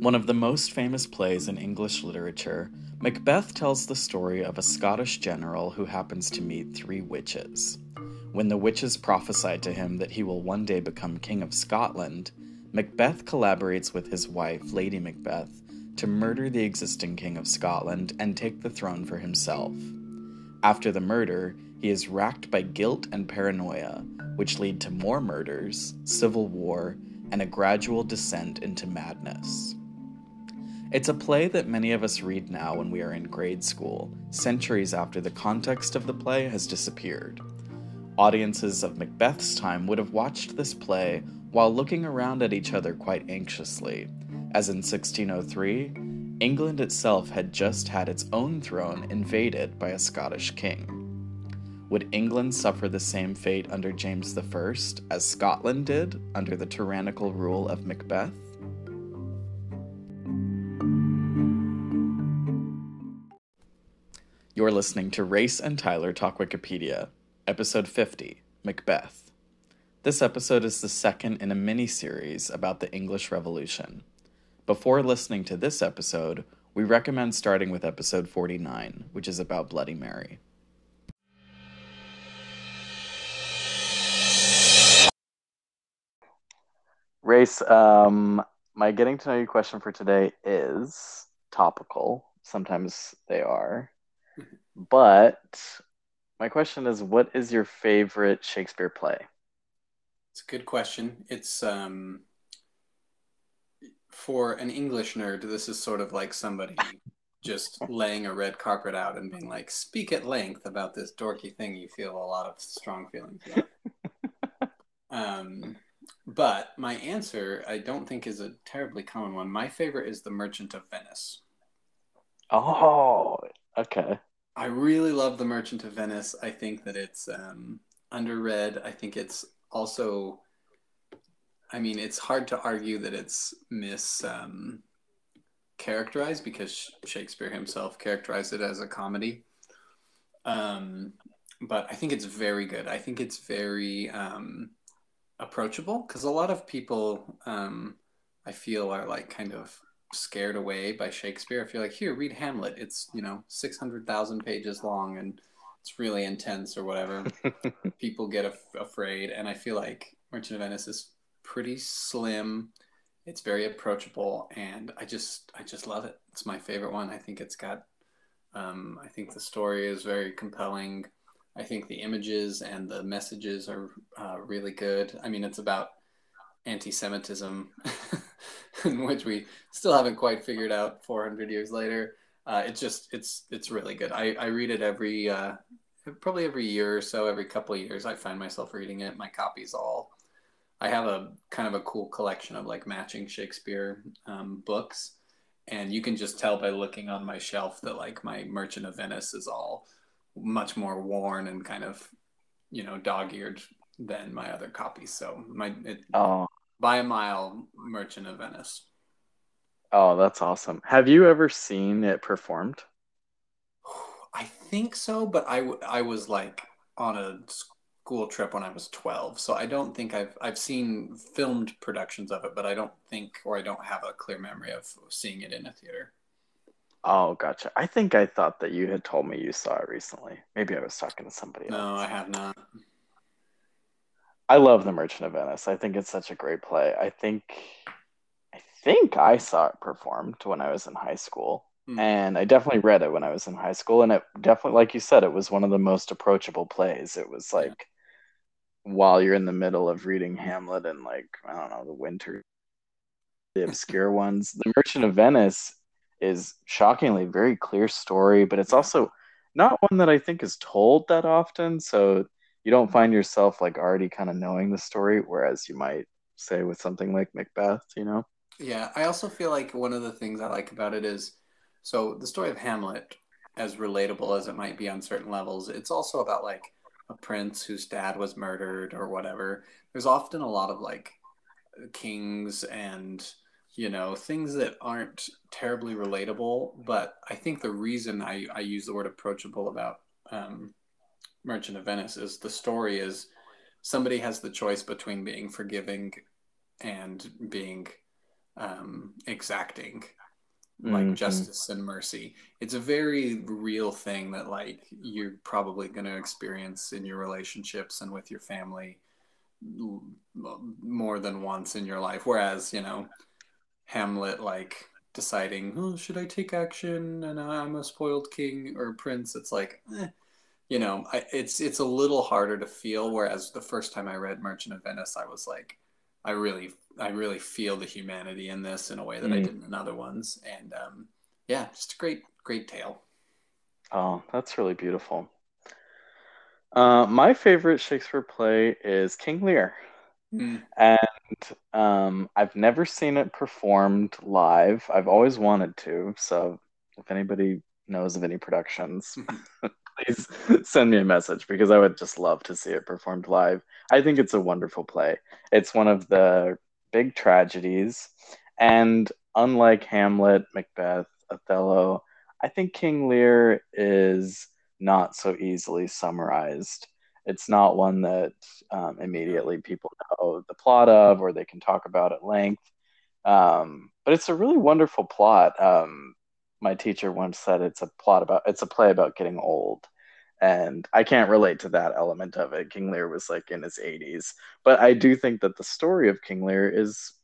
One of the most famous plays in English literature, Macbeth tells the story of a Scottish general who happens to meet three witches. When the witches prophesy to him that he will one day become King of Scotland, Macbeth collaborates with his wife, Lady Macbeth, to murder the existing King of Scotland and take the throne for himself. After the murder, he is racked by guilt and paranoia, which lead to more murders, civil war, and a gradual descent into madness. It's a play that many of us read now when we are in grade school, centuries after the context of the play has disappeared. Audiences of Macbeth's time would have watched this play while looking around at each other quite anxiously, as in 1603, England itself had just had its own throne invaded by a Scottish king. Would England suffer the same fate under James I as Scotland did under the tyrannical rule of Macbeth? You're listening to Race and Tyler Talk Wikipedia, episode 50, Macbeth. This episode is the second in a mini-series about the English Revolution. Before listening to this episode, we recommend starting with episode 49, which is about Bloody Mary. Race, my getting to know you question for today is topical. Sometimes they are. But my question is, what is your favorite Shakespeare play? It's a good question. It's for an English nerd, this is sort of like somebody just laying a red carpet out and being like, speak at length about this dorky thing you feel a lot of strong feelings about. But my answer, I don't think, is a terribly common one. My favorite is The Merchant of Venice. Oh, okay. I really love The Merchant of Venice. I think that it's underread. I think it's also, I mean, it's hard to argue that it's mischaracterized because Shakespeare himself characterized it as a comedy. But I think it's very good. I think it's very approachable because a lot of people, I feel, are like kind of scared away by Shakespeare. If you're like, here, read Hamlet, it's, you know, 600,000 pages long and it's really intense or whatever, people get afraid. And I feel like Merchant of Venice is pretty slim. It's very approachable, and I just love it. It's my favorite one. I think it's got I think the story is very compelling. I think the images and the messages are really good. I mean, it's about anti-Semitism which we still haven't quite figured out 400 years later. It's really good. I read it every, probably every year or so, every couple of years, I find myself reading it. My copies all, I have a kind of a cool collection of like matching Shakespeare books. And you can just tell by looking on my shelf that like my Merchant of Venice is all much more worn and kind of, you know, dog-eared than my other copies. So by a mile, Merchant of Venice. Oh, that's awesome. Have you ever seen it performed? I think so, but I was like on a school trip when I was 12, so I don't think I've seen filmed productions of it, but I don't think, or I don't have a clear memory of seeing it in a theater. Oh, gotcha. I think I thought that you had told me you saw it recently. Maybe I was talking to somebody else. No, I have not. I love The Merchant of Venice. I think it's such a great play. I think I saw it performed when I was in high school. And I definitely read it when I was in high school. And it definitely, like you said, it was one of the most approachable plays. It was like, while you're in the middle of reading Hamlet and like, I don't know, the obscure ones, The Merchant of Venice is shockingly very clear story, but it's also not one that I think is told that often. So you don't find yourself like already kind of knowing the story, whereas you might say with something like Macbeth, you know? Yeah, I also feel like one of the things I like about it is, so the story of Hamlet, as relatable as it might be on certain levels, it's also about like a prince whose dad was murdered or whatever. There's often a lot of like kings and, you know, things that aren't terribly relatable. But I think the reason I use the word approachable about Merchant of Venice is the story is somebody has the choice between being forgiving and being exacting, like justice and mercy. It's a very real thing that like you're probably going to experience in your relationships and with your family more than once in your life. Whereas, you know, Hamlet like deciding, oh, should I take action? And I'm a spoiled king or prince. It's like, eh. You know, it's a little harder to feel. Whereas the first time I read Merchant of Venice, I was like, I really feel the humanity in this in a way that I didn't in other ones. And yeah, just a great tale. Oh, that's really beautiful. My favorite Shakespeare play is King Lear. And I've never seen it performed live. I've always wanted to. So if anybody knows of any productions, please send me a message, because I would just love to see it performed live. I think it's a wonderful play. It's one of the big tragedies. And unlike Hamlet, Macbeth, Othello, I think King Lear is not so easily summarized. It's not one that immediately people know the plot of, or they can talk about at length. But it's a really wonderful plot. My teacher once said it's a play about getting old, and I can't relate to that element of it. King Lear was like in his 80s, but I do think that the story of King Lear is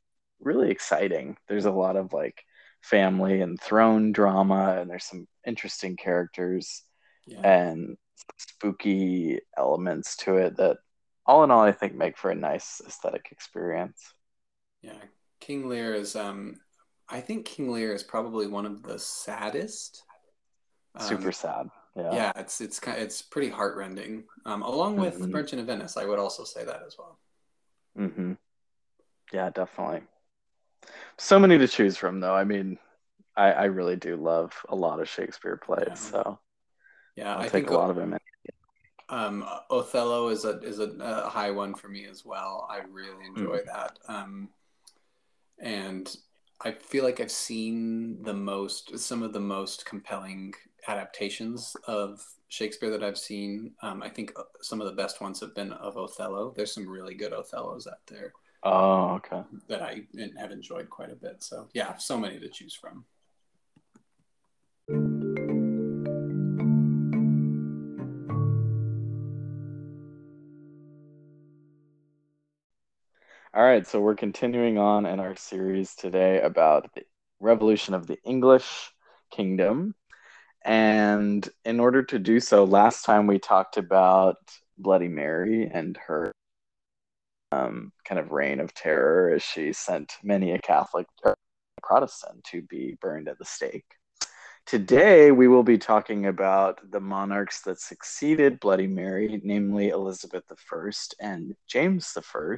really exciting. There's a lot of like family and throne drama, and there's some interesting characters and spooky elements to it that all in all I think make for a nice aesthetic experience. Yeah, King Lear is I think King Lear is probably one of the saddest. Super sad. Yeah. Yeah, it's pretty heartrending. Along with Merchant of Venice, I would also say that as well. Yeah, definitely. So many to choose from, though. I mean, I really do love a lot of Shakespeare plays. Yeah. So yeah, I think a lot of them. Othello is a high one for me as well. I really enjoy that. And I feel like I've seen some of the most compelling adaptations of Shakespeare that I've seen. I think some of the best ones have been of Othello. There's some really good Othellos out there. Oh, okay. That I have enjoyed quite a bit. So yeah, so many to choose from. All right, so we're continuing on in our series today about the revolution of the English kingdom. And in order to do so, last time we talked about Bloody Mary and her kind of reign of terror as she sent many a Catholic Protestant to be burned at the stake. Today, we will be talking about the monarchs that succeeded Bloody Mary, namely Elizabeth I and James I.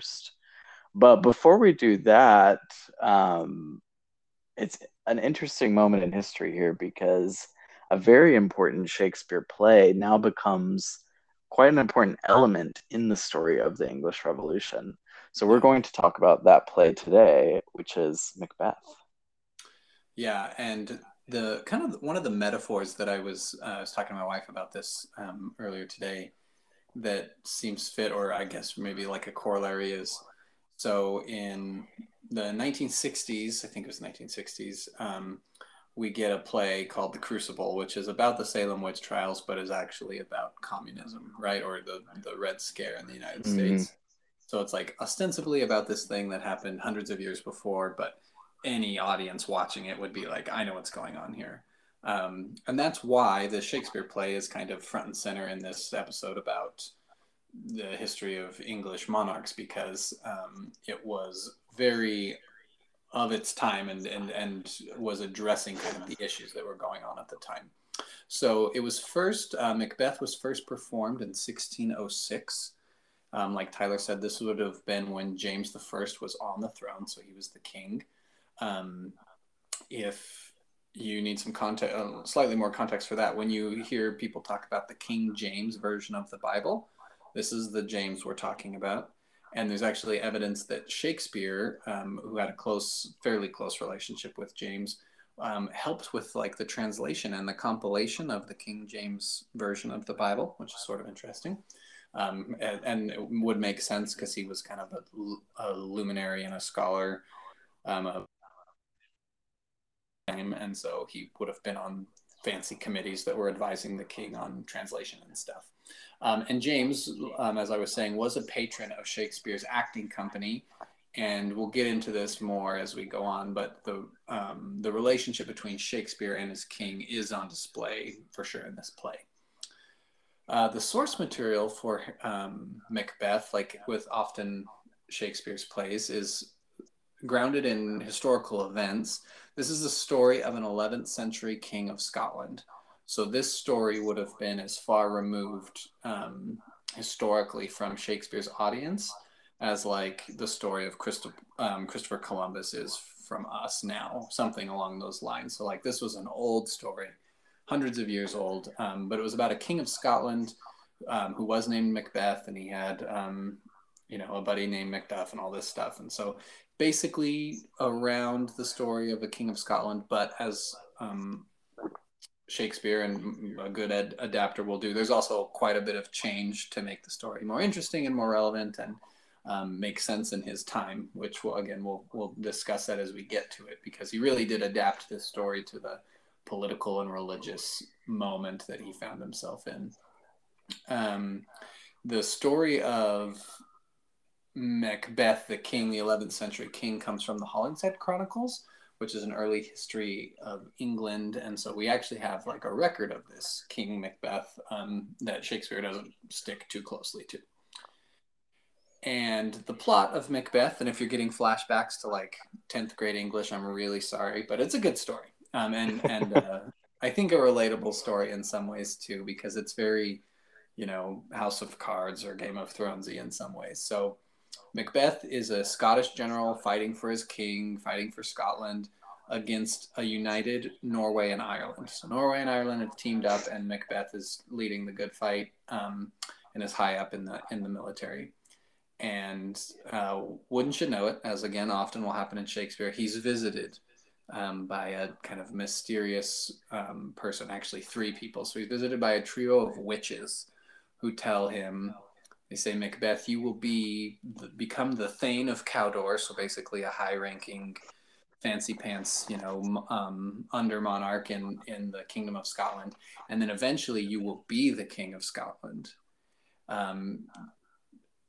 But before we do that, it's an interesting moment in history here, because a very important Shakespeare play now becomes quite an important element in the story of the English Revolution. So we're going to talk about that play today, which is Macbeth. Yeah, and the kind of one of the metaphors that I was talking to my wife about this earlier today that seems fit, or I guess maybe like a corollary, is so in the 1960s, I think it was 1960s, we get a play called The Crucible, which is about the Salem Witch Trials, but is actually about communism, right? Or the Red Scare in the United States. So it's like ostensibly about this thing that happened hundreds of years before, but any audience watching it would be like, I know what's going on here. And that's why the Shakespeare play is kind of front and center in this episode about the history of English monarchs, because it was very of its time and was addressing kind of the issues that were going on at the time. So it was first, Macbeth was first performed in 1606. Like Tyler said, this would have been when James I was on the throne, so he was the king. If you need some context, slightly more context for that, when you hear people talk about the King James version of the Bible, this is the James we're talking about. And there's actually evidence that Shakespeare, who had a fairly close relationship with James, helped with like the translation and the compilation of the King James version of the Bible, which is sort of interesting. and it would make sense because he was kind of a luminary and a scholar of time, and so he would have been on fancy committees that were advising the king on translation and stuff. And James, as I was saying, was a patron of Shakespeare's acting company, and we'll get into this more as we go on, but the relationship between Shakespeare and his king is on display for sure in this play. The source material for Macbeth, like with often Shakespeare's plays, is grounded in historical events. This is the story of an 11th century king of Scotland. So this story would have been as far removed historically from Shakespeare's audience as like the story of Christopher Columbus is from us now, something along those lines. So like this was an old story, hundreds of years old, but it was about a king of Scotland who was named Macbeth, and he had a buddy named Macduff and all this stuff. And so basically around the story of a king of Scotland, but as Shakespeare and a good adapter will do, there's also quite a bit of change to make the story more interesting and more relevant and make sense in his time, which we'll discuss that as we get to it, because he really did adapt this story to the political and religious moment that he found himself in. The story of Macbeth, the king, the 11th century king, comes from the Hollingshead Chronicles, which is an early history of England. And so we actually have like a record of this King Macbeth that Shakespeare doesn't stick too closely to. And the plot of Macbeth, and if you're getting flashbacks to like 10th grade English, I'm really sorry, but it's a good story. And I think a relatable story in some ways too, because it's very, House of Cards or Game of Thronesy in some ways. So Macbeth is a Scottish general fighting for his king, fighting for Scotland against a united Norway and Ireland. So Norway and Ireland have teamed up, and Macbeth is leading the good fight and is high up in the military. And wouldn't you know it, as again often will happen in Shakespeare, he's visited by a kind of mysterious person, actually three people. So he's visited by a trio of witches who tell him, they say, Macbeth, you will become the Thane of Cawdor, so basically a high-ranking, fancy pants, under monarch in the Kingdom of Scotland, and then eventually you will be the King of Scotland.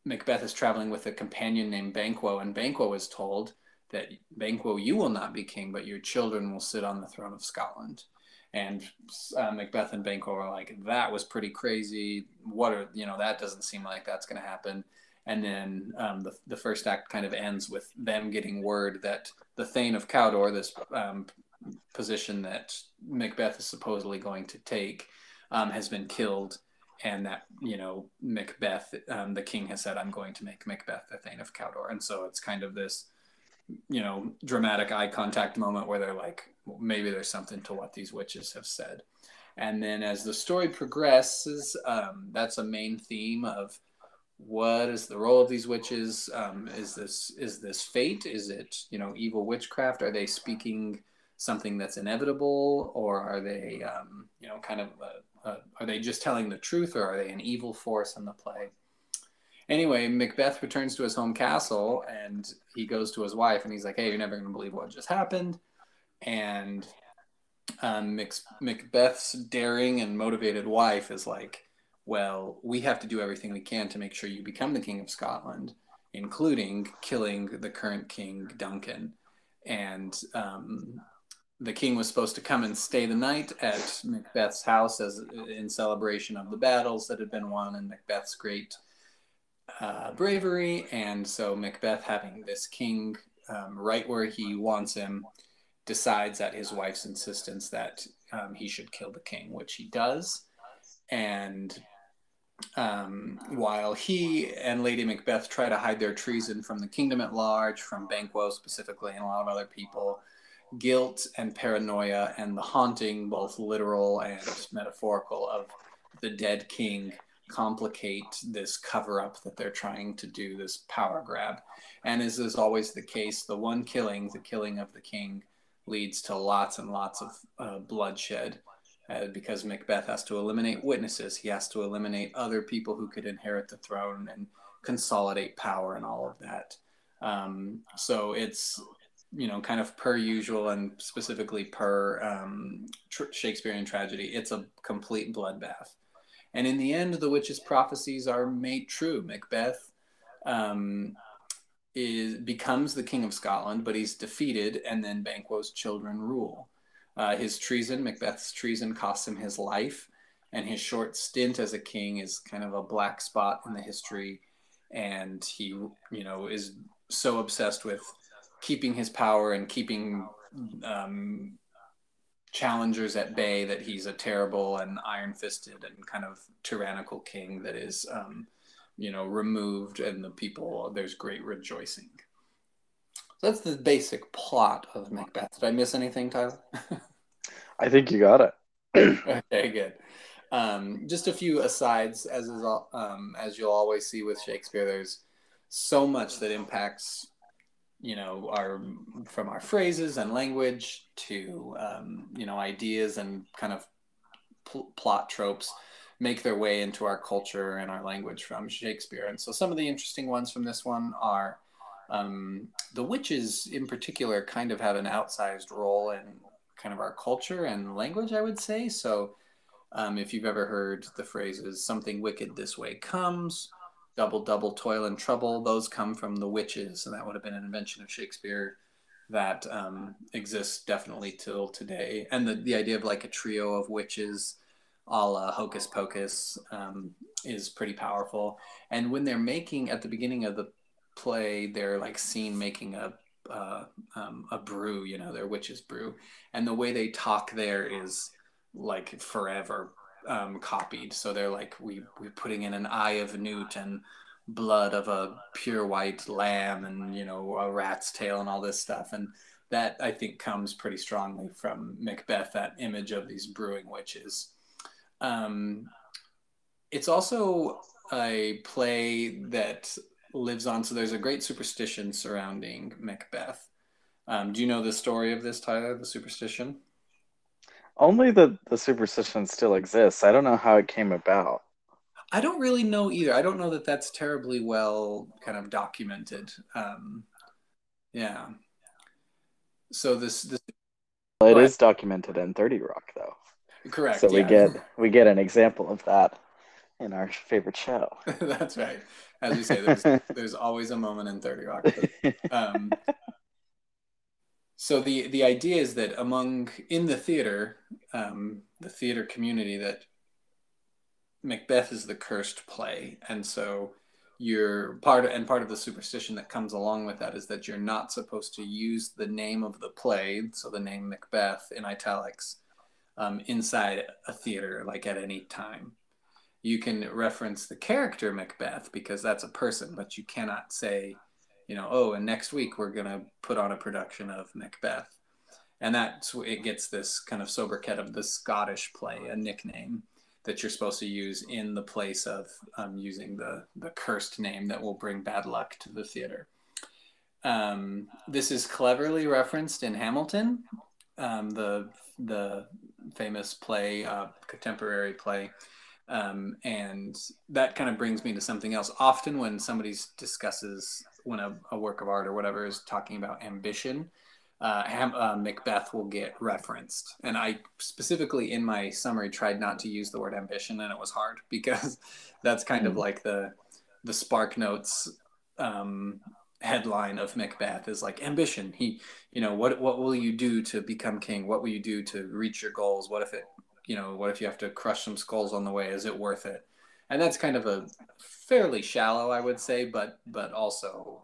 Macbeth is traveling with a companion named Banquo, and Banquo is told that, Banquo, you will not be king, but your children will sit on the throne of Scotland. And Macbeth and Banquo are like, that was pretty crazy. That doesn't seem like that's going to happen. And then the first act kind of ends with them getting word that the Thane of Cawdor, this position that Macbeth is supposedly going to take, has been killed. And that, Macbeth, the king has said, I'm going to make Macbeth the Thane of Cawdor. And so it's kind of this, dramatic eye contact moment where they're like, maybe there's something to what these witches have said. And then as the story progresses, that's a main theme of what is the role of these witches? Is this fate? Is it, evil witchcraft? Are they speaking something that's inevitable? Or are they, are they just telling the truth, or are they an evil force in the play? Anyway, Macbeth returns to his home castle, and he goes to his wife, and he's like, hey, you're never going to believe what just happened. And Macbeth's daring and motivated wife is like, well, we have to do everything we can to make sure you become the King of Scotland, including killing the current king, Duncan. And the king was supposed to come and stay the night at Macbeth's house in celebration of the battles that had been won and Macbeth's great bravery. And so Macbeth, having this king right where he wants him, decides at his wife's insistence that he should kill the king, which he does. And while he and Lady Macbeth try to hide their treason from the kingdom at large, from Banquo specifically, and a lot of other people, guilt and paranoia and the haunting, both literal and metaphorical, of the dead king complicate this cover-up that they're trying to do, this power grab. And as is always the case, the killing of the king leads to lots and lots of bloodshed. because Macbeth has to eliminate witnesses. He has to eliminate other people who could inherit the throne and consolidate power and all of that. So it's, you know, kind of per usual, and specifically per Shakespearean tragedy, it's a complete bloodbath. And in the end, the witch's prophecies are made true. Macbeth becomes the King of Scotland, but he's defeated, and then Banquo's children rule. His treason, Macbeth's treason, costs him his life, and his short stint as a king is kind of a black spot in the history. And he, you know, is so obsessed with keeping his power and keeping challengers at bay that he's a terrible and iron-fisted and kind of tyrannical king that is, you know, removed, and the people, there's great rejoicing. So that's the basic plot of Macbeth. Did I miss anything, Tyler? I think you got it. Okay, good. Just a few asides, as is all, as you'll always see with Shakespeare, there's so much that impacts, you know, from our phrases and language to, you know, ideas and kind of plot tropes make their way into our culture and our language from Shakespeare. And so some of the interesting ones from this one are the witches in particular kind of have an outsized role in kind of our culture and language, I would say. So if you've ever heard the phrases, something wicked this way comes, double, double, toil and trouble, those come from the witches. And that would have been an invention of Shakespeare that exists definitely till today. And the idea of like a trio of witches, a la Hocus Pocus, is pretty powerful. And when they're making, at the beginning of the play, they're like seen making a brew, you know, their witches brew. And the way they talk there is like forever copied. So they're like, we're putting in an eye of newt and blood of a pure white lamb and, you know, a rat's tail and all this stuff. And that, I think, comes pretty strongly from Macbeth, that image of these brewing witches. It's also a play that lives on. So there's a great superstition surrounding Macbeth. Do you know the story of this, Tyler, the superstition? Only the superstition still exists. I don't know how it came about. I don't really know either. I don't know that that's terribly well kind of documented. Yeah. So this is documented in 30 Rock, though. Correct. So yeah. we get an example of that in our favorite show. That's right. As you say, there's always a moment in 30 Rock. But, so the idea is that in the theater community, that Macbeth is the cursed play. And so part of the superstition that comes along with that is that you're not supposed to use the name of the play, so the name Macbeth in italics, inside a theater, like at any time. You can reference the character Macbeth because that's a person, but you cannot say, you know, oh, and next week we're going to put on a production of Macbeth. And it gets this kind of sobriquet of the Scottish play, a nickname that you're supposed to use in the place of using the cursed name that will bring bad luck to the theater. This is cleverly referenced in Hamilton, the famous play, contemporary play. And that kind of brings me to something else. Often when somebody discusses when a work of art or whatever is talking about ambition, Macbeth will get referenced. And I specifically in my summary tried not to use the word ambition, and it was hard because that's kind of like the Spark Notes headline of Macbeth is like ambition. He, you know, what will you do to become king? What will you do to reach your goals? What if it, you know, what if you have to crush some skulls on the way? Is it worth it? And that's kind of a fairly shallow, I would say, but also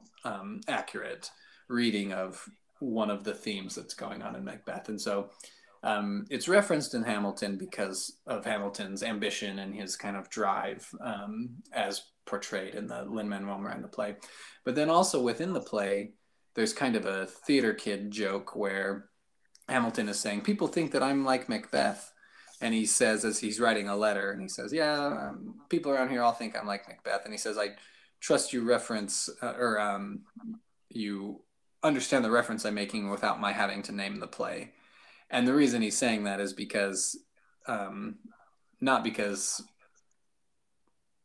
accurate reading of one of the themes that's going on in Macbeth. And so it's referenced in Hamilton because of Hamilton's ambition and his kind of drive as portrayed in the Lin-Manuel Miranda play. But then also within the play, there's kind of a theater kid joke where Hamilton is saying, people think that I'm like Macbeth. And he says, as he's writing a letter, and he says, yeah, people around here all think I'm like Macbeth. And he says, I trust you reference, you understand the reference I'm making without my having to name the play. And the reason he's saying that is because not because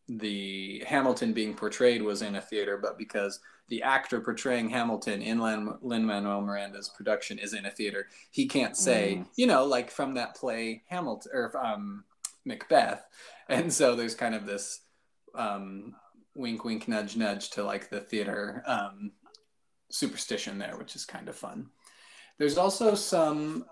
the Hamilton being portrayed was in a theater, but because the actor portraying Hamilton in Lin-Manuel Miranda's production is in a theater. He can't say, you know, like from that play Hamilton or Macbeth. And so there's kind of this wink, wink, nudge, nudge to like the theater superstition there, which is kind of fun. There's also some,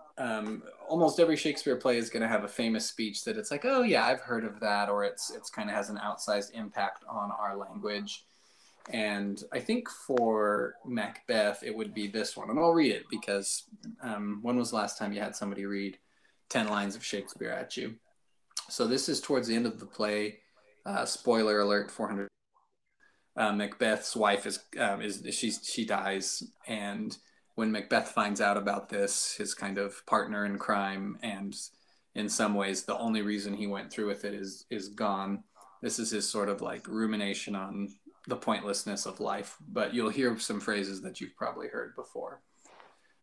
almost every Shakespeare play is going to have a famous speech that it's like, oh yeah, I've heard of that, or it's kind of has an outsized impact on our language. And I think for Macbeth, it would be this one, and I'll read it because when was the last time you had somebody read 10 lines of Shakespeare at you? So this is towards the end of the play. Spoiler alert, 400. Macbeth's wife she dies, and when Macbeth finds out about this, his kind of partner in crime, and in some ways the only reason he went through with it is gone. This is his sort of like rumination on the pointlessness of life, but you'll hear some phrases that you've probably heard before.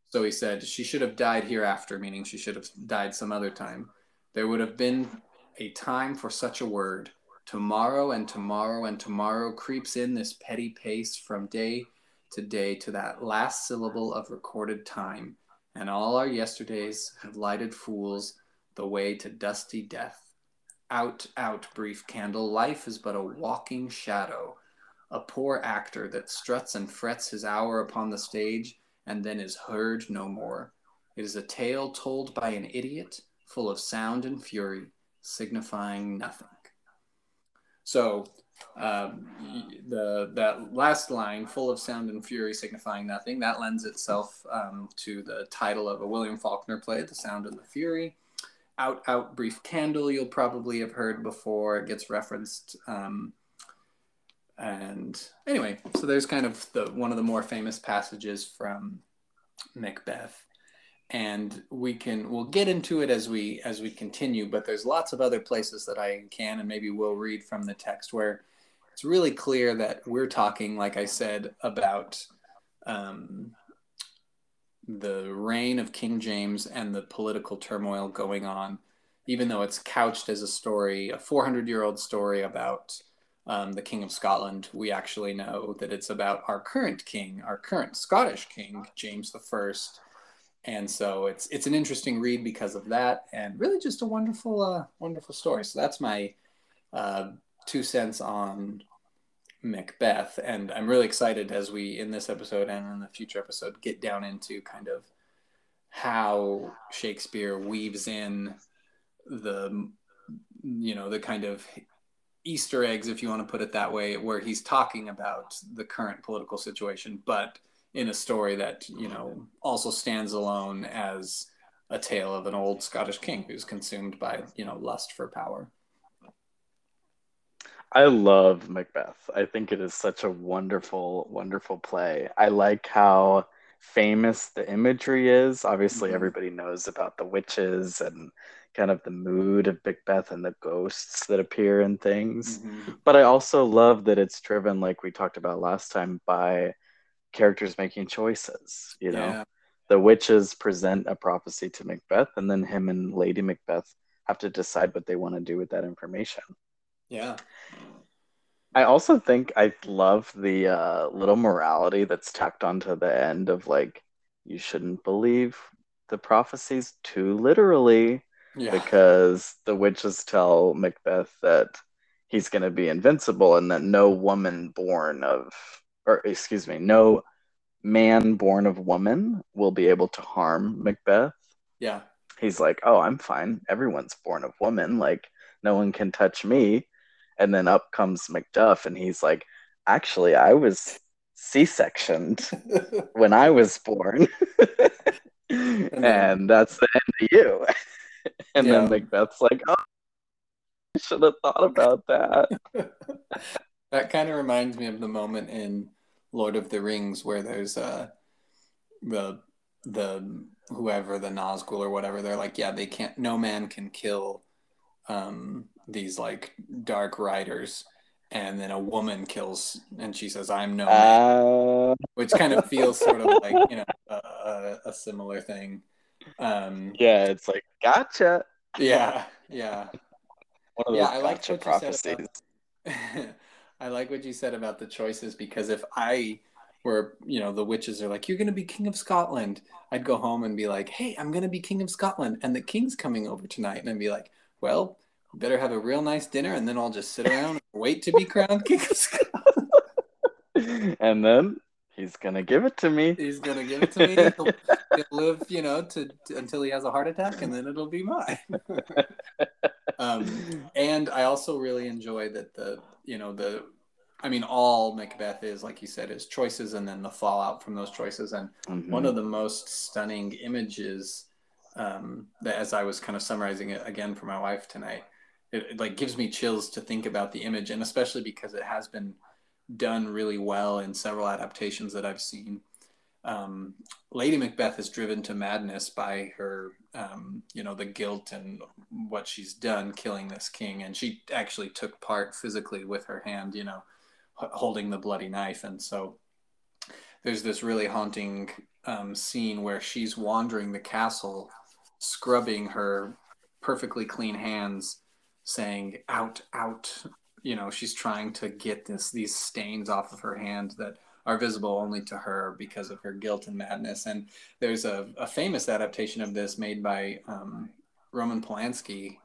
So he said, she should have died hereafter, meaning she should have died some other time. There would have been a time for such a word. Tomorrow and tomorrow and tomorrow creeps in this petty pace from day to day to that last syllable of recorded time, and all our yesterdays have lighted fools the way to dusty death. Out, out, brief candle, life is but a walking shadow, a poor actor that struts and frets his hour upon the stage and then is heard no more. It is a tale told by an idiot, full of sound and fury, signifying nothing. So that last line, full of sound and fury, signifying nothing, that lends itself to the title of a William Faulkner play, The Sound and the Fury. Out, out, brief candle, you'll probably have heard before. It gets referenced. And anyway, so there's kind of one of the more famous passages from Macbeth. And we'll get into it as we continue, but there's lots of other places that I can and maybe will read from the text where it's really clear that we're talking, like I said, about the reign of King James and the political turmoil going on, even though it's couched as a story, a 400-year-old story about the King of Scotland. We actually know that it's about our current king, our current Scottish king, James I. And so it's an interesting read because of that, and really just a wonderful, wonderful story. So that's my 2 cents on Macbeth. And I'm really excited as we, in this episode and in the future episode, get down into kind of how Shakespeare weaves in the, you know, the kind of Easter eggs, if you want to put it that way, where he's talking about the current political situation, but in a story that, you know, also stands alone as a tale of an old Scottish king who's consumed by, you know, lust for power. I love Macbeth. I think it is such a wonderful, wonderful play. I like how famous the imagery is. Obviously, everybody knows about the witches and kind of the mood of Macbeth and the ghosts that appear in things. But I also love that it's driven, like we talked about last time, by characters making choices, you know. Yeah. The witches present a prophecy to Macbeth, and then him and Lady Macbeth have to decide what they want to do with that information. Yeah. I also think I love the little morality that's tacked onto the end of, like, you shouldn't believe the prophecies too literally, because the witches tell Macbeth that he's going to be invincible and that no man born of woman will be able to harm Macbeth. Yeah. He's like, oh, I'm fine. Everyone's born of woman. Like, no one can touch me. And then up comes Macduff, and he's like, actually, I was C-sectioned when I was born. And that's the end of you. And then Macbeth's like, oh, I should have thought about that. That kind of reminds me of the moment in Lord of the Rings where there's the whoever, the Nazgul or whatever, they're like, yeah, they can't, no man can kill these like dark riders, and then a woman kills, and she says, I'm no man, which kind of feels sort of like, you know, a similar thing. Yeah, it's like, gotcha. Yeah. Yeah. I liked what you said about, I like what you said about the choices, because if I were, you know, the witches are like, you're going to be King of Scotland, I'd go home and be like, hey, I'm going to be King of Scotland, and the king's coming over tonight. And I'd be like, well, better have a real nice dinner, and then I'll just sit around and wait to be crowned King of Scotland. And then he's going to give it to me. He's going to give it to me. He'll live, you know, until he has a heart attack, and then it'll be mine. And I also really enjoy that all Macbeth is, like you said, is choices and then the fallout from those choices. And one of the most stunning images that, as I was kind of summarizing it again for my wife tonight, it like gives me chills to think about the image, and especially because it has been done really well in several adaptations that I've seen. Lady Macbeth is driven to madness by her, the guilt and what she's done killing this king. And she actually took part physically with her hand, you know, holding the bloody knife. And so there's this really haunting scene where she's wandering the castle, scrubbing her perfectly clean hands, saying, out, out. You know, she's trying to get these stains off of her hand that are visible only to her because of her guilt and madness. And there's a famous adaptation of this made by Roman Polanski.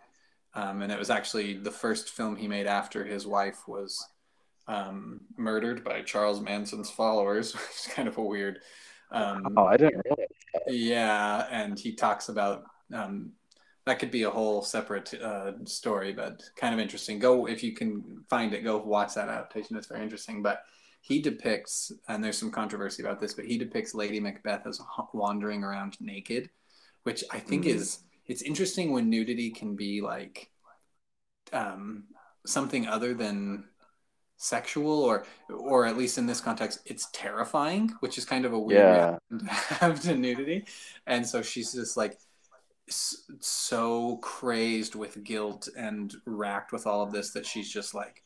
And it was actually the first film he made after his wife was murdered by Charles Manson's followers, which is kind of a weird... I didn't realize that. Yeah, and he talks about... that could be a whole separate story, but kind of interesting. Go, if you can find it, go watch that adaptation. It's very interesting, but... He depicts, and there's some controversy about this, but he depicts Lady Macbeth as wandering around naked, which I think it's interesting when nudity can be like something other than sexual, or at least in this context, it's terrifying, which is kind of a weird reaction to have to nudity. And so she's just like so crazed with guilt and racked with all of this that she's just like,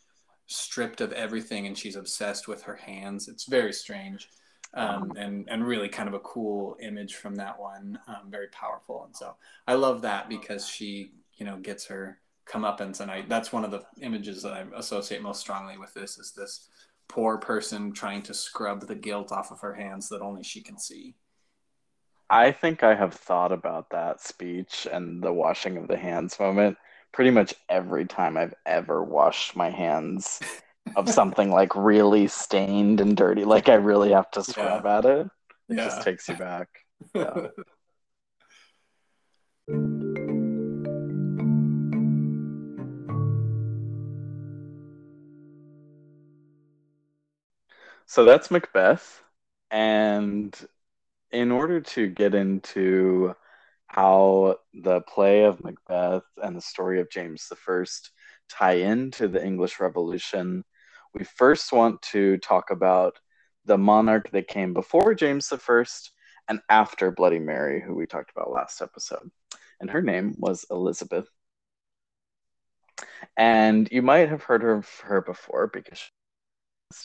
stripped of everything, and she's obsessed with her hands. It's very strange, and really kind of a cool image from that one, very powerful. And so I love that, because she, you know, gets her comeuppance, and that's one of the images that I associate most strongly with this, is this poor person trying to scrub the guilt off of her hands that only she can see. I think I have thought about that speech and the washing of the hands moment pretty much every time I've ever washed my hands of something like really stained and dirty, like I really have to scrub at it. It just takes you back. Yeah. So that's Macbeth. And in order to get into how the play of Macbeth and the story of James I tie into the English Revolution, we first want to talk about the monarch that came before James I and after Bloody Mary, who we talked about last episode. And her name was Elizabeth. And you might have heard of her before, because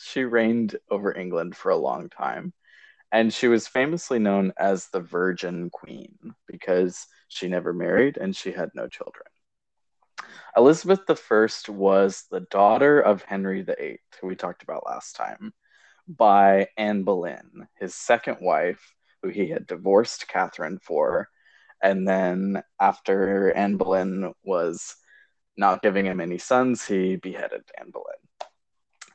she reigned over England for a long time. And she was famously known as the Virgin Queen, because she never married and she had no children. Elizabeth I was the daughter of Henry VIII, who we talked about last time, by Anne Boleyn, his second wife, who he had divorced Catherine for. And then after Anne Boleyn was not giving him any sons, he beheaded Anne Boleyn.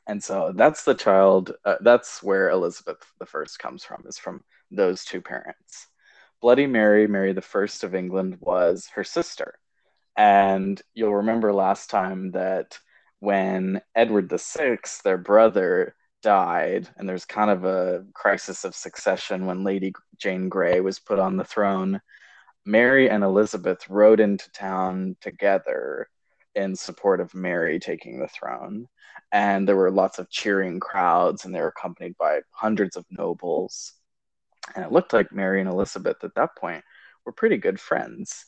And so that's the child, that's where Elizabeth I comes from, is from those two parents. Bloody Mary, Mary I of England, was her sister. And you'll remember last time that when Edward VI, their brother, died, and there's kind of a crisis of succession when Lady Jane Grey was put on the throne, Mary and Elizabeth rode into town together in support of Mary taking the throne. And there were lots of cheering crowds, and they were accompanied by hundreds of nobles. And it looked like Mary and Elizabeth at that point were pretty good friends.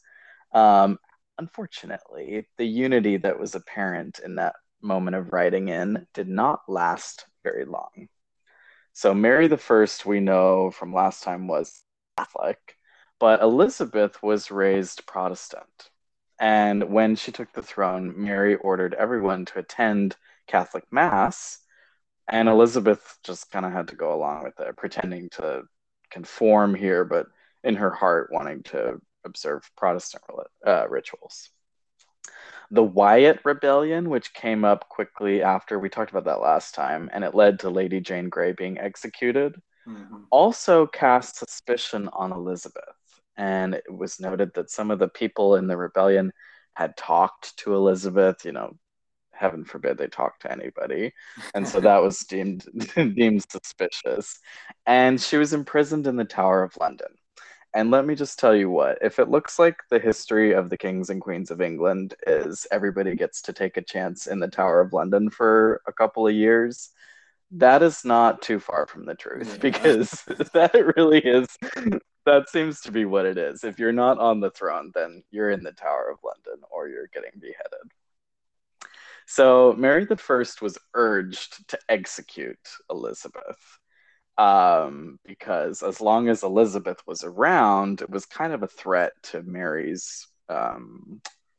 Unfortunately, the unity that was apparent in that moment of riding in did not last very long. So Mary I, we know from last time, was Catholic, but Elizabeth was raised Protestant. And when she took the throne, Mary ordered everyone to attend Catholic Mass, and Elizabeth just kind of had to go along with it, pretending to conform here, but in her heart wanting to observe Protestant rituals. The Wyatt Rebellion, which came up quickly after, we talked about that last time, and it led to Lady Jane Grey being executed, also cast suspicion on Elizabeth. And it was noted that some of the people in the rebellion had talked to Elizabeth, you know, heaven forbid they talk to anybody. And so that was deemed suspicious. And she was imprisoned in the Tower of London. And let me just tell you what, if it looks like the history of the kings and queens of England is everybody gets to take a chance in the Tower of London for a couple of years, that is not too far from the truth, because that really is, that seems to be what it is. If you're not on the throne, then you're in the Tower of London or you're getting beheaded. So Mary I was urged to execute Elizabeth. Because as long as Elizabeth was around, it was kind of a threat to Mary's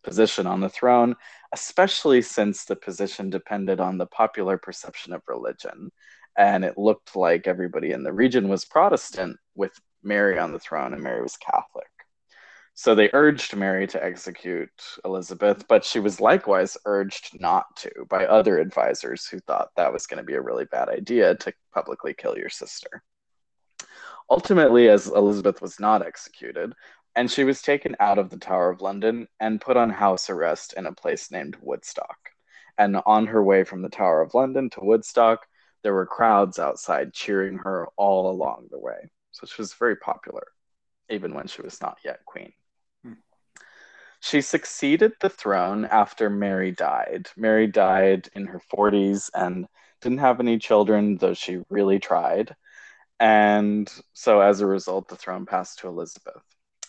position on the throne, especially since the position depended on the popular perception of religion. And it looked like everybody in the region was Protestant with Mary on the throne, and Mary was Catholic. So they urged Mary to execute Elizabeth, but she was likewise urged not to by other advisors who thought that was going to be a really bad idea to publicly kill your sister. Ultimately, as Elizabeth was not executed, and she was taken out of the Tower of London and put on house arrest in a place named Woodstock. And on her way from the Tower of London to Woodstock, there were crowds outside cheering her all along the way. So she was very popular, even when she was not yet queen. She succeeded the throne after Mary died. Mary died in her 40s and didn't have any children, though she really tried. And so as a result, the throne passed to Elizabeth,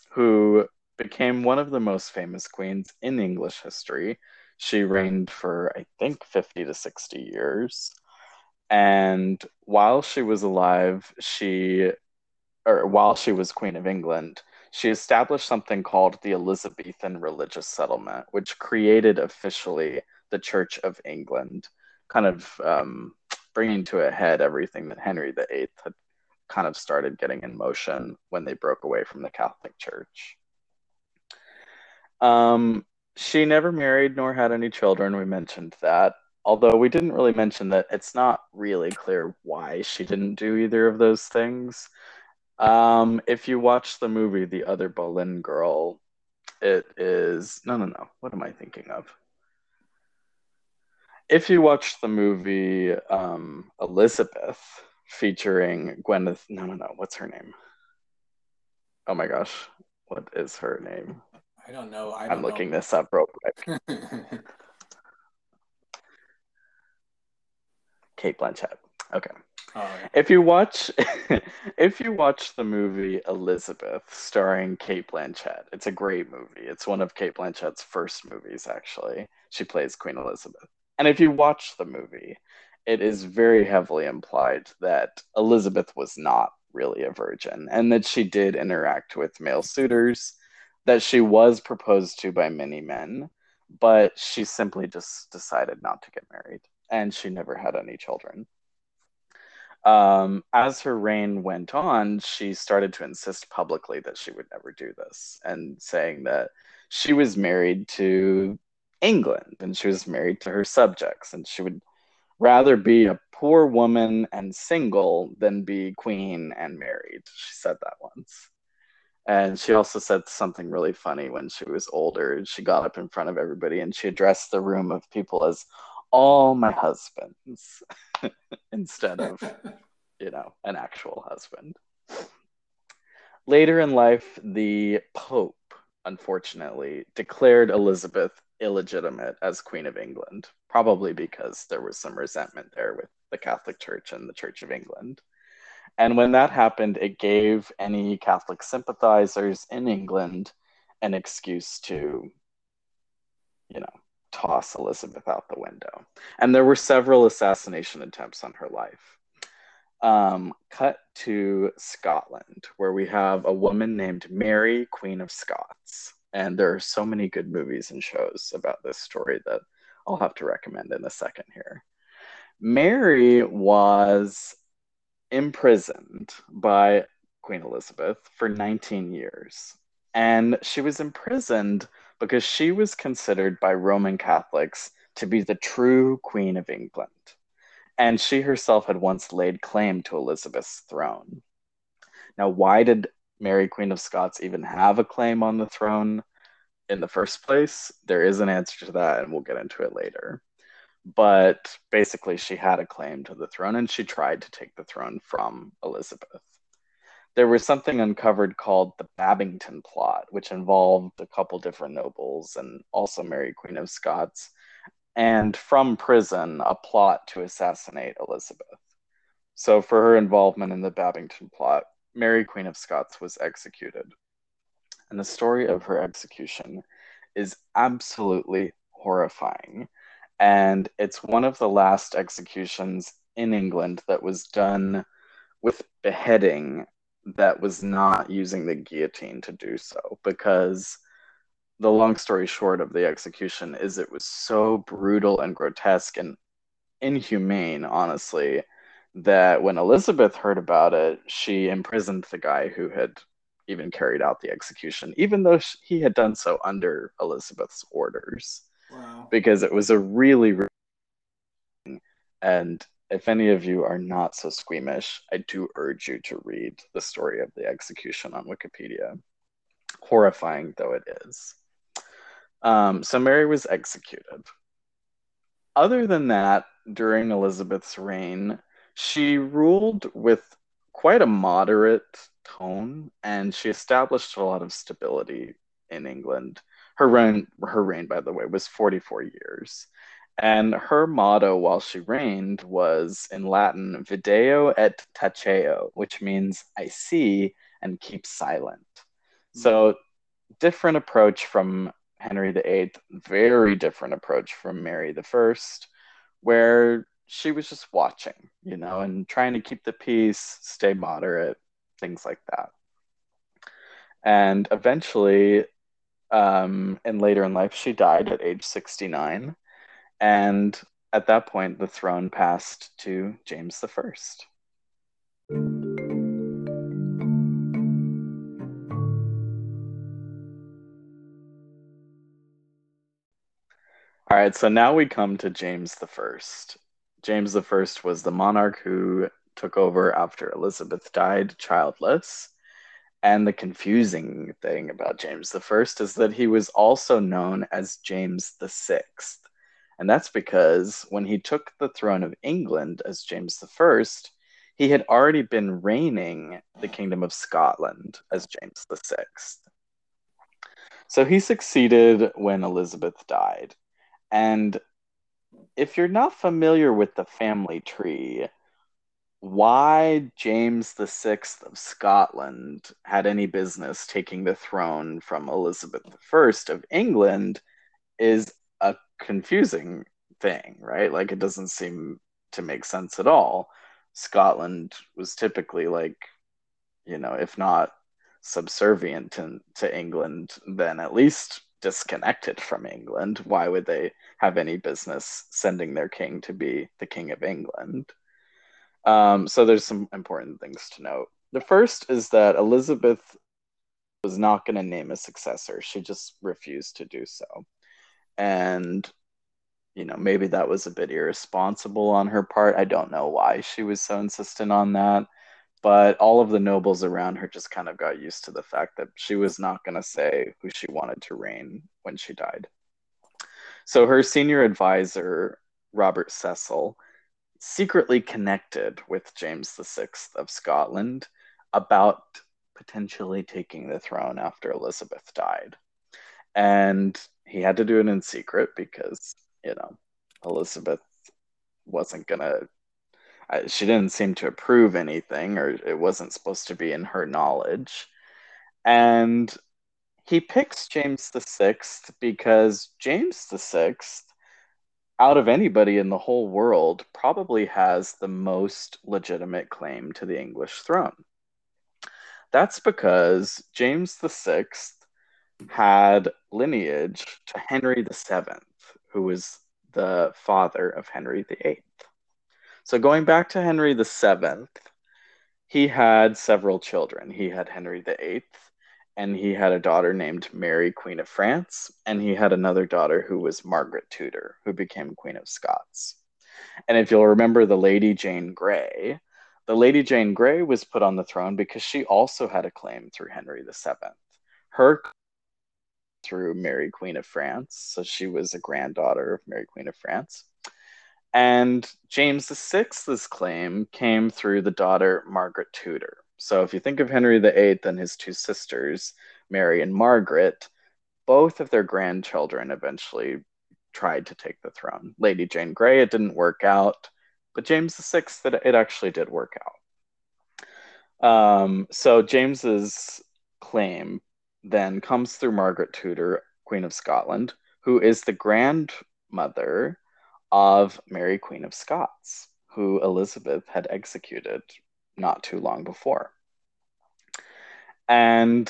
who became one of the most famous queens in English history. She reigned for, I think, 50 to 60 years. And while she was alive, while she was Queen of England, she established something called the Elizabethan Religious Settlement, which created officially the Church of England, kind of bringing to a head everything that Henry VIII had kind of started getting in motion when they broke away from the Catholic Church. She never married nor had any children. We mentioned that, although we didn't really mention that it's not really clear why she didn't do either of those things. If you watch the movie The Other Boleyn Girl, it is... No. What am I thinking of? If you watch the movie Elizabeth, featuring Gwyneth... No. What's her name? Oh my gosh. What is her name? I don't know. I'm looking this up real quick. Cate Blanchett. Okay. If you watch the movie Elizabeth starring Cate Blanchett, it's a great movie. It's one of Cate Blanchett's first movies, actually. She plays Queen Elizabeth. And if you watch the movie, it is very heavily implied that Elizabeth was not really a virgin and that she did interact with male suitors, that she was proposed to by many men, but she simply just decided not to get married, and she never had any children. As her reign went on, she started to insist publicly that she would never do this, and saying that she was married to England and she was married to her subjects, and she would rather be a poor woman and single than be queen and married. She said that once. And she also said something really funny when she was older. She got up in front of everybody and she addressed the room of people as all my husbands instead of, an actual husband. Later in life, the Pope, unfortunately, declared Elizabeth illegitimate as Queen of England, probably because there was some resentment there with the Catholic Church and the Church of England. And when that happened, it gave any Catholic sympathizers in England an excuse to, toss Elizabeth out the window. And there were several assassination attempts on her life. Cut to Scotland, where we have a woman named Mary, Queen of Scots. And there are so many good movies and shows about this story that I'll have to recommend in a second here. Mary was imprisoned by Queen Elizabeth for 19 years. And she was imprisoned because she was considered by Roman Catholics to be the true Queen of England. And she herself had once laid claim to Elizabeth's throne. Now, why did Mary, Queen of Scots, even have a claim on the throne in the first place? There is an answer to that, and we'll get into it later. But basically, she had a claim to the throne, and she tried to take the throne from Elizabeth. There was something uncovered called the Babington Plot, which involved a couple different nobles and also Mary, Queen of Scots, and from prison, a plot to assassinate Elizabeth. So for her involvement in the Babington Plot, Mary, Queen of Scots, was executed. And the story of her execution is absolutely horrifying. And it's one of the last executions in England that was done with beheading that was not using the guillotine to do so, because the long story short of the execution is it was so brutal and grotesque and inhumane, honestly, that when Elizabeth heard about it, she imprisoned the guy who had even carried out the execution, even though he had done so under Elizabeth's orders. Wow. Because it was a really, really thing. And if any of you are not so squeamish, I do urge you to read the story of the execution on Wikipedia. Horrifying though it is. So Mary was executed. Other than that, during Elizabeth's reign, she ruled with quite a moderate tone, and she established a lot of stability in England. Her reign, by the way, was 44 years. And her motto while she reigned was, in Latin, video et taceo, which means I see and keep silent. Mm-hmm. So different approach from Henry VIII, very different approach from Mary I, where she was just watching, you know, and trying to keep the peace, stay moderate, things like that. And eventually, and later in life, she died at age 69. And at that point, the throne passed to James I. All right, so now we come to James I. James I was the monarch who took over after Elizabeth died childless. And the confusing thing about James I is that he was also known as James VI. And that's because when he took the throne of England as James I, he had already been reigning the Kingdom of Scotland as James VI. So he succeeded when Elizabeth died. And if you're not familiar with the family tree, why James VI of Scotland had any business taking the throne from Elizabeth I of England is a confusing thing, right? Like, it doesn't seem to make sense at all. Scotland was typically, like, you know, if not subservient to England, then at least disconnected from England. Why would they have any business sending their king to be the King of England? So there's some important things to note. The first is that Elizabeth was not going to name a successor. She just refused to do so. And, you know, maybe that was a bit irresponsible on her part. I don't know why she was so insistent on that. But all of the nobles around her just kind of got used to the fact that she was not going to say who she wanted to reign when she died. So her senior advisor, Robert Cecil, secretly connected with James VI of Scotland about potentially taking the throne after Elizabeth died. And he had to do it in secret because, you know, Elizabeth wasn't going to, she didn't seem to approve anything, or it wasn't supposed to be in her knowledge. And he picks James VI because James VI, out of anybody in the whole world, probably has the most legitimate claim to the English throne. That's because James VI had lineage to Henry VII, who was the father of Henry VIII. So going back to Henry VII, he had several children. He had Henry VIII, and he had a daughter named Mary, Queen of France, and he had another daughter who was Margaret Tudor, who became Queen of Scots. And if you'll remember the Lady Jane Grey was put on the throne because she also had a claim through Henry VII. Her through Mary, Queen of France, so she was a granddaughter of Mary, Queen of France. And James VI's claim came through the daughter Margaret Tudor. So if you think of Henry VIII and his two sisters, Mary and Margaret, both of their grandchildren eventually tried to take the throne. Lady Jane Grey, it didn't work out, but James VI, it actually did work out. So James's claim then comes through Margaret Tudor, Queen of Scotland, who is the grandmother of Mary, Queen of Scots, who Elizabeth had executed not too long before. And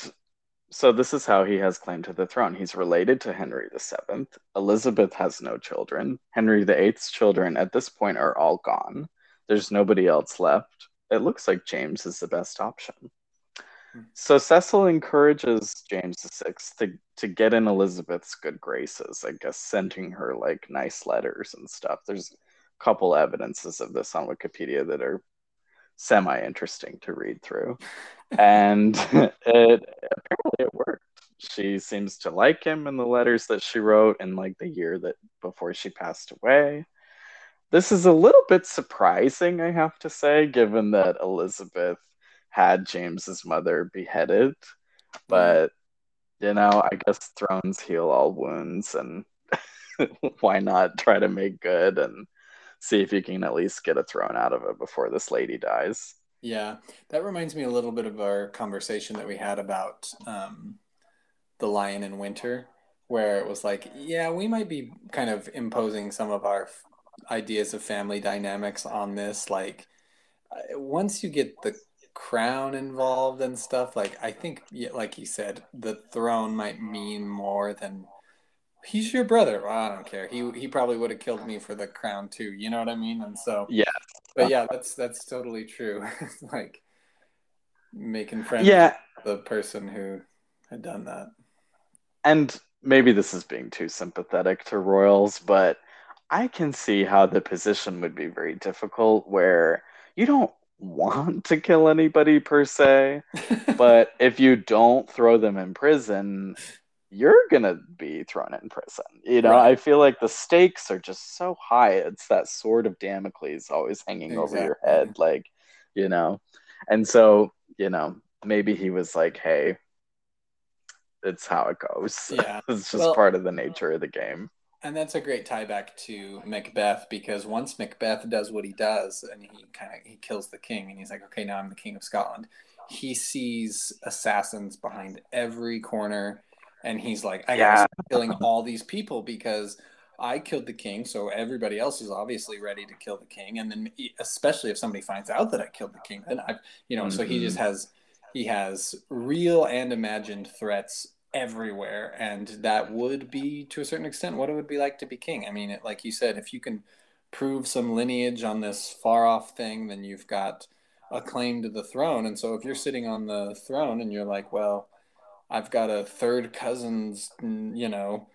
so this is how he has claim to the throne. He's related to Henry VII. Elizabeth has no children. Henry VIII's children at this point are all gone. There's nobody else left. It looks like James is the best option. So Cecil encourages James VI to get in Elizabeth's good graces, I guess, sending her like nice letters and stuff. There's a couple evidences of this on Wikipedia that are semi-interesting to read through. And apparently it worked. She seems to like him in the letters that she wrote in like the year that before she passed away. This is a little bit surprising, I have to say, given that Elizabeth had James's mother beheaded, but you know, I guess thrones heal all wounds, and why not try to make good and see if you can at least get a throne out of it before this lady dies. Yeah, that reminds me a little bit of our conversation that we had about The Lion in Winter, where it was like, yeah, we might be kind of imposing some of our ideas of family dynamics on this. Like, once you get the crown involved and stuff, like I think, like you said, the throne might mean more than he's your brother. Well, I don't care. He probably would have killed me for the crown too. You know what I mean? And so yeah, but yeah, that's totally true. Like making friends with the person who had done that. And maybe this is being too sympathetic to royals, but I can see how the position would be very difficult where you don't want to kill anybody per se, but if you don't throw them in prison, you're gonna be thrown in prison, you know. Right. I feel like the stakes are just so high. It's that sword of Damocles always hanging over your head, like, you know. And so, you know, maybe he was like, hey, it's how it goes. Yeah. It's just part of the nature of the game. And that's a great tie back to Macbeth, because once Macbeth does what he does and he kills the king and he's like, okay, now I'm the King of Scotland. He sees assassins behind every corner and he's like, I gotta start killing all these people because I killed the king. So everybody else is obviously ready to kill the king. And then especially if somebody finds out that I killed the king, then so he just has real and imagined threats everywhere, and that would be to a certain extent what it would be like to be king. I mean, like you said, if you can prove some lineage on this far off thing, then you've got a claim to the throne. And so if you're sitting on the throne and you're like, well, I've got a third cousin's, you know,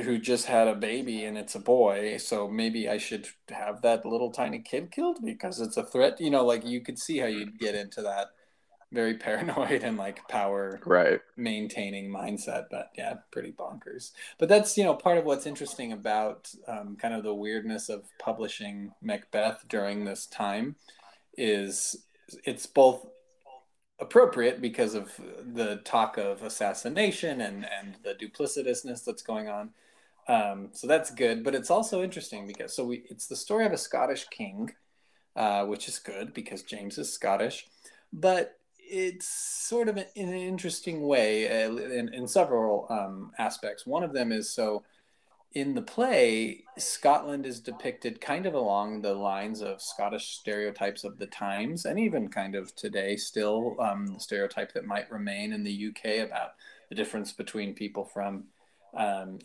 who just had a baby and it's a boy, so maybe I should have that little tiny kid killed because it's a threat, you know. Like, you could see how you'd get into that very paranoid and like power maintaining mindset. But yeah, pretty bonkers. But that's, you know, part of what's interesting about kind of the weirdness of publishing Macbeth during this time is it's both appropriate because of the talk of assassination and the duplicitousness that's going on. So that's good, but it's also interesting because it's the story of a Scottish king, which is good because James is Scottish, but it's sort of in an interesting way in several aspects. One of them is, so in the play, Scotland is depicted kind of along the lines of Scottish stereotypes of the times, and even kind of today still, the stereotype that might remain in the UK about the difference between people from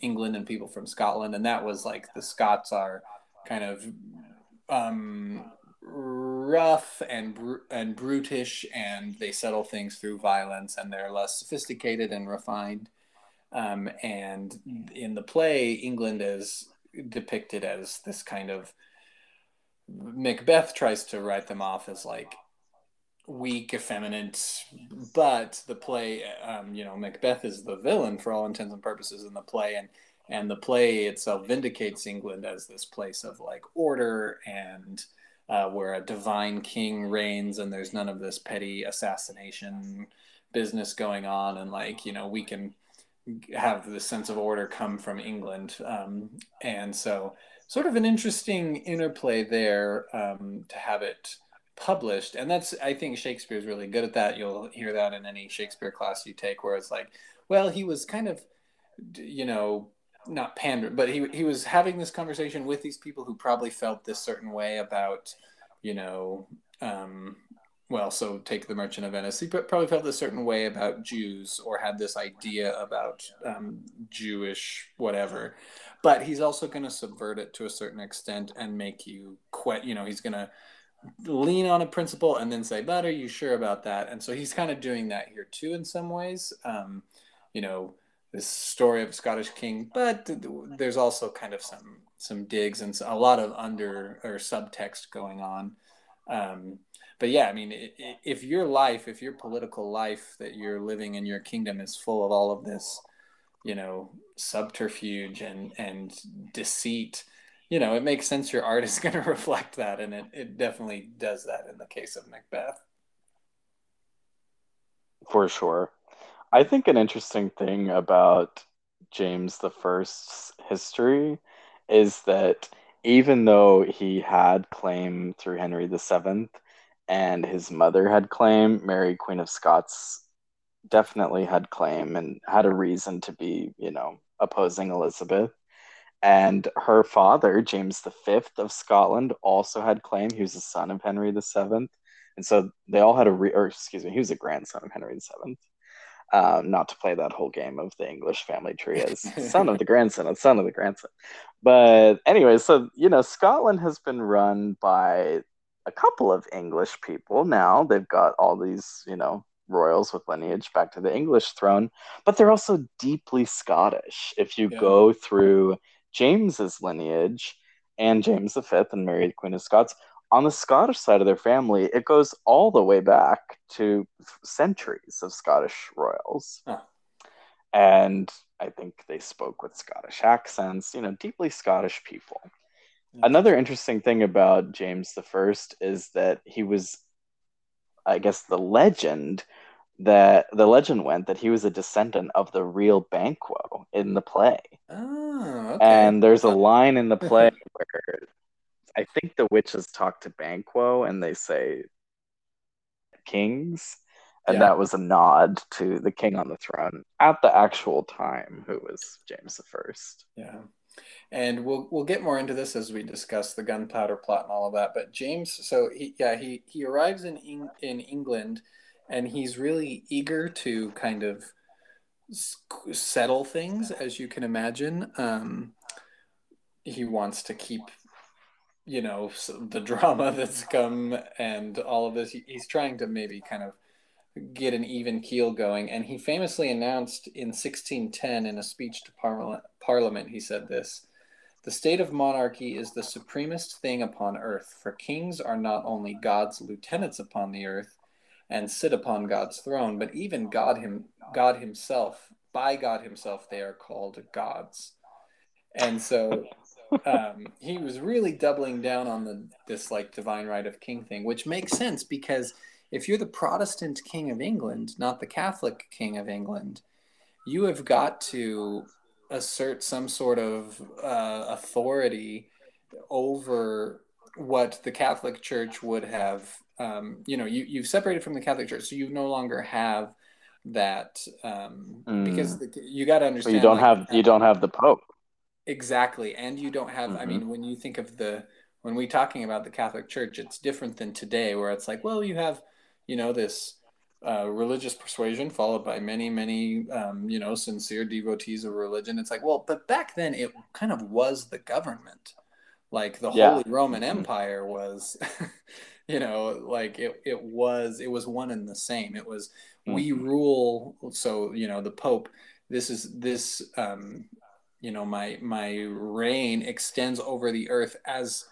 England and people from Scotland. And that was like the Scots are kind of rough and brutish, and they settle things through violence, and they're less sophisticated and refined. And in the play, England is depicted as this kind of, Macbeth tries to write them off as like weak, effeminate, but the play, you know, Macbeth is the villain for all intents and purposes in the play, and the play itself vindicates England as this place of like order and where a divine king reigns, and there's none of this petty assassination business going on, and like, you know, we can have the sense of order come from England. And so sort of an interesting interplay there to have it published. And that's, I think Shakespeare's really good at that. You'll hear that in any Shakespeare class you take, where it's like, well, he was kind of, you know, not pandering, but he was having this conversation with these people who probably felt this certain way about, you know, well, so take The Merchant of Venice. He probably felt a certain way about Jews, or had this idea about Jewish whatever. But he's also going to subvert it to a certain extent and make you quit. You know, he's going to lean on a principle and then say, but are you sure about that? And so he's kind of doing that here too in some ways. You know, this story of a Scottish king, but there's also kind of some digs and a lot of under or subtext going on. But yeah, I mean, if your life, if your political life that you're living in your kingdom is full of all of this, you know, subterfuge and deceit, you know, it makes sense your art is going to reflect that. And it definitely does that in the case of Macbeth. For sure. I think an interesting thing about James I's history is that even though he had claim through Henry VII, and his mother had claim, Mary, Queen of Scots, definitely had claim and had a reason to be, you know, opposing Elizabeth. And her father, James V of Scotland, also had claim. He was the son of Henry VII. And so they all had he was a grandson of Henry VII. Not to play that whole game of the English family tree as son of the grandson and son of the grandson. But anyway, so, you know, Scotland has been run by a couple of English people now. They've got all these, you know, royals with lineage back to the English throne, but they're also deeply Scottish. If you go through James's lineage and James V and Mary, the Queen of Scots, on the Scottish side of their family, it goes all the way back to centuries of Scottish royals. Huh. And I think they spoke with Scottish accents, you know, deeply Scottish people. Another interesting thing about James I is that he was, I guess, the legend went that he was a descendant of the real Banquo in the play. Oh, okay. And there's a line in the play where I think the witches talk to Banquo and they say kings. And that was a nod to the king on the throne at the actual time, who was James I. Yeah. And we'll get more into this as we discuss the Gunpowder Plot and all of that. But James, so he arrives in England, and he's really eager to kind of settle things, as you can imagine. He wants to keep, you know, the drama that's come and all of this. He's trying to maybe kind of get an even keel going. And he famously announced in 1610 in a speech to Parliament, he said this: "The state of monarchy is the supremest thing upon earth, for kings are not only God's lieutenants upon the earth and sit upon God's throne, but even God himself, by God himself, they are called gods." And so he was really doubling down on this like divine right of king thing, which makes sense, because if you're the Protestant king of England, not the Catholic king of England, you have got to assert some sort of authority over what the Catholic Church would have. You know, you've separated from the Catholic Church, so you no longer have that because you got to understand. So you don't have the Pope. Exactly. And you don't have, I mean, when you think of when we're talking about the Catholic Church, it's different than today where it's like, well, you have, you know, this religious persuasion followed by many, many, you know, sincere devotees of religion. It's like, well, but back then it kind of was the government. Like the Holy Roman Empire was, you know, like it was one and the same. It was, we rule. So, you know, the Pope, you know, my reign extends over the earth as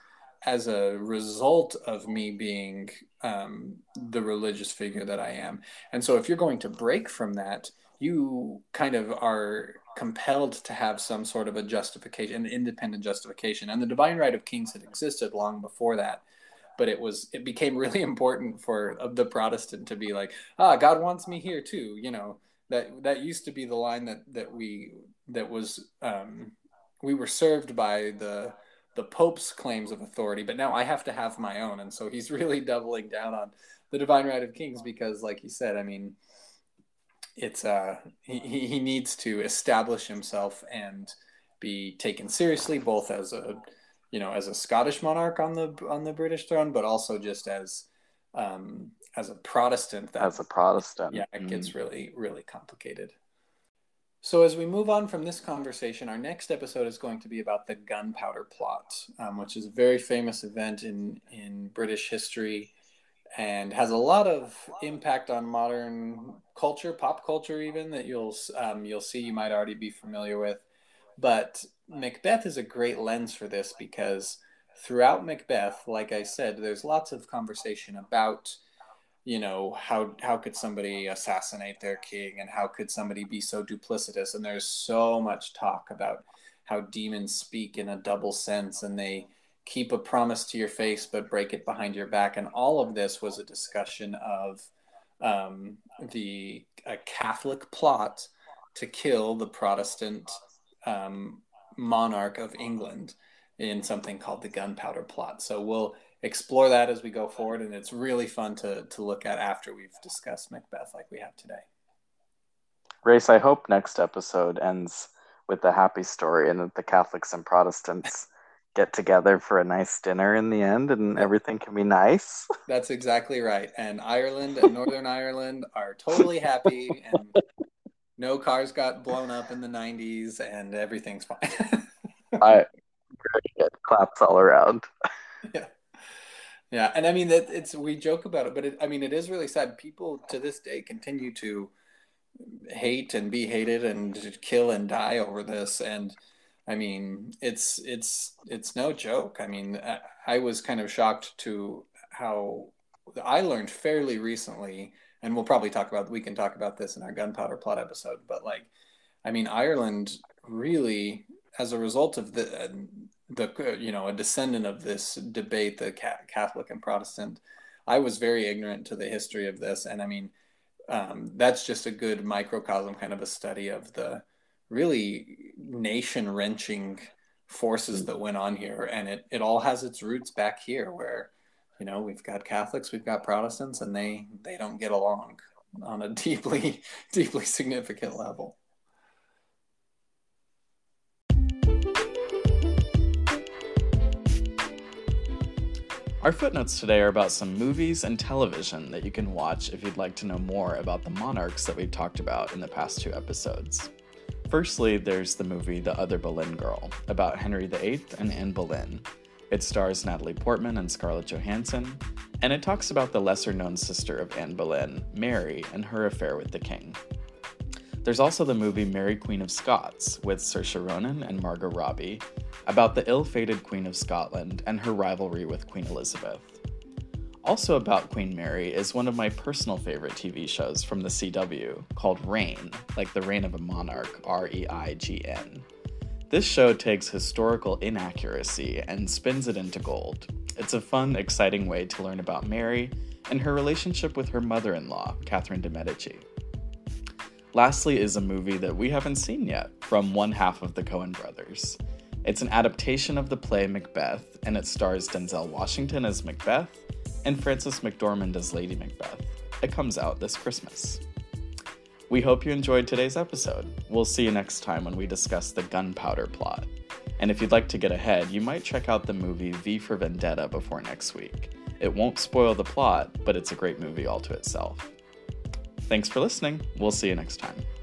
a result of me being the religious figure that I am. And so if you're going to break from that, you kind of are compelled to have some sort of a justification, an independent justification. And the divine right of kings had existed long before that, but it became really important for the Protestant to be like, God wants me here too, you know. That used to be the line that we were served by the Pope's claims of authority, but now I have to have my own. And so he's really doubling down on the divine right of kings because, like you said, I mean, it's he needs to establish himself and be taken seriously, both as a Scottish monarch on the British throne, but also just as a Protestant. It gets really, really complicated. So as we move on from this conversation, our next episode is going to be about the Gunpowder Plot, which is a very famous event in British history and has a lot of impact on modern culture, pop culture even, that you'll see you might already be familiar with. But Macbeth is a great lens for this because throughout Macbeth, like I said, there's lots of conversation about, you know, how could somebody assassinate their king and how could somebody be so duplicitous? And there's so much talk about how demons speak in a double sense and they keep a promise to your face but break it behind your back. And all of this was a discussion of a Catholic plot to kill the Protestant monarch of England in something called the Gunpowder Plot. So we'll explore that as we go forward, and it's really fun to look at after we've discussed Macbeth like we have today. Grace, I hope next episode ends with a happy story and that the Catholics and Protestants get together for a nice dinner in the end and everything can be nice. That's exactly right. And Ireland and Northern Ireland are totally happy and no cars got blown up in the 90s and everything's fine. It claps all around. Yeah. Yeah, and I mean we joke about it, but it is really sad. People to this day continue to hate and be hated and kill and die over this, and I mean it's no joke. I mean, I was kind of shocked to how I learned fairly recently, and we can talk about this in our Gunpowder Plot episode. But like, I mean, Ireland really, as a result of a descendant of this debate, the Catholic and Protestant, I was very ignorant to the history of this. And I mean, that's just a good microcosm, kind of a study of the really nation-wrenching forces that went on here. And it all has its roots back here where, you know, we've got Catholics, we've got Protestants, and they don't get along on a deeply, deeply significant level. Our footnotes today are about some movies and television that you can watch if you'd like to know more about the monarchs that we've talked about in the past two episodes. Firstly, there's the movie The Other Boleyn Girl, about Henry VIII and Anne Boleyn. It stars Natalie Portman and Scarlett Johansson, and it talks about the lesser-known sister of Anne Boleyn, Mary, and her affair with the king. There's also the movie Mary, Queen of Scots, with Saoirse Ronan and Margot Robbie, about the ill-fated Queen of Scotland and her rivalry with Queen Elizabeth. Also about Queen Mary is one of my personal favorite TV shows from the CW called Reign, like the reign of a monarch, R-E-I-G-N. This show takes historical inaccuracy and spins it into gold. It's a fun, exciting way to learn about Mary and her relationship with her mother-in-law, Catherine de' Medici. Lastly is a movie that we haven't seen yet from one half of the Coen brothers. It's an adaptation of the play Macbeth, and it stars Denzel Washington as Macbeth and Frances McDormand as Lady Macbeth. It comes out this Christmas. We hope you enjoyed today's episode. We'll see you next time when we discuss the Gunpowder Plot. And if you'd like to get ahead, you might check out the movie V for Vendetta before next week. It won't spoil the plot, but it's a great movie all to itself. Thanks for listening. We'll see you next time.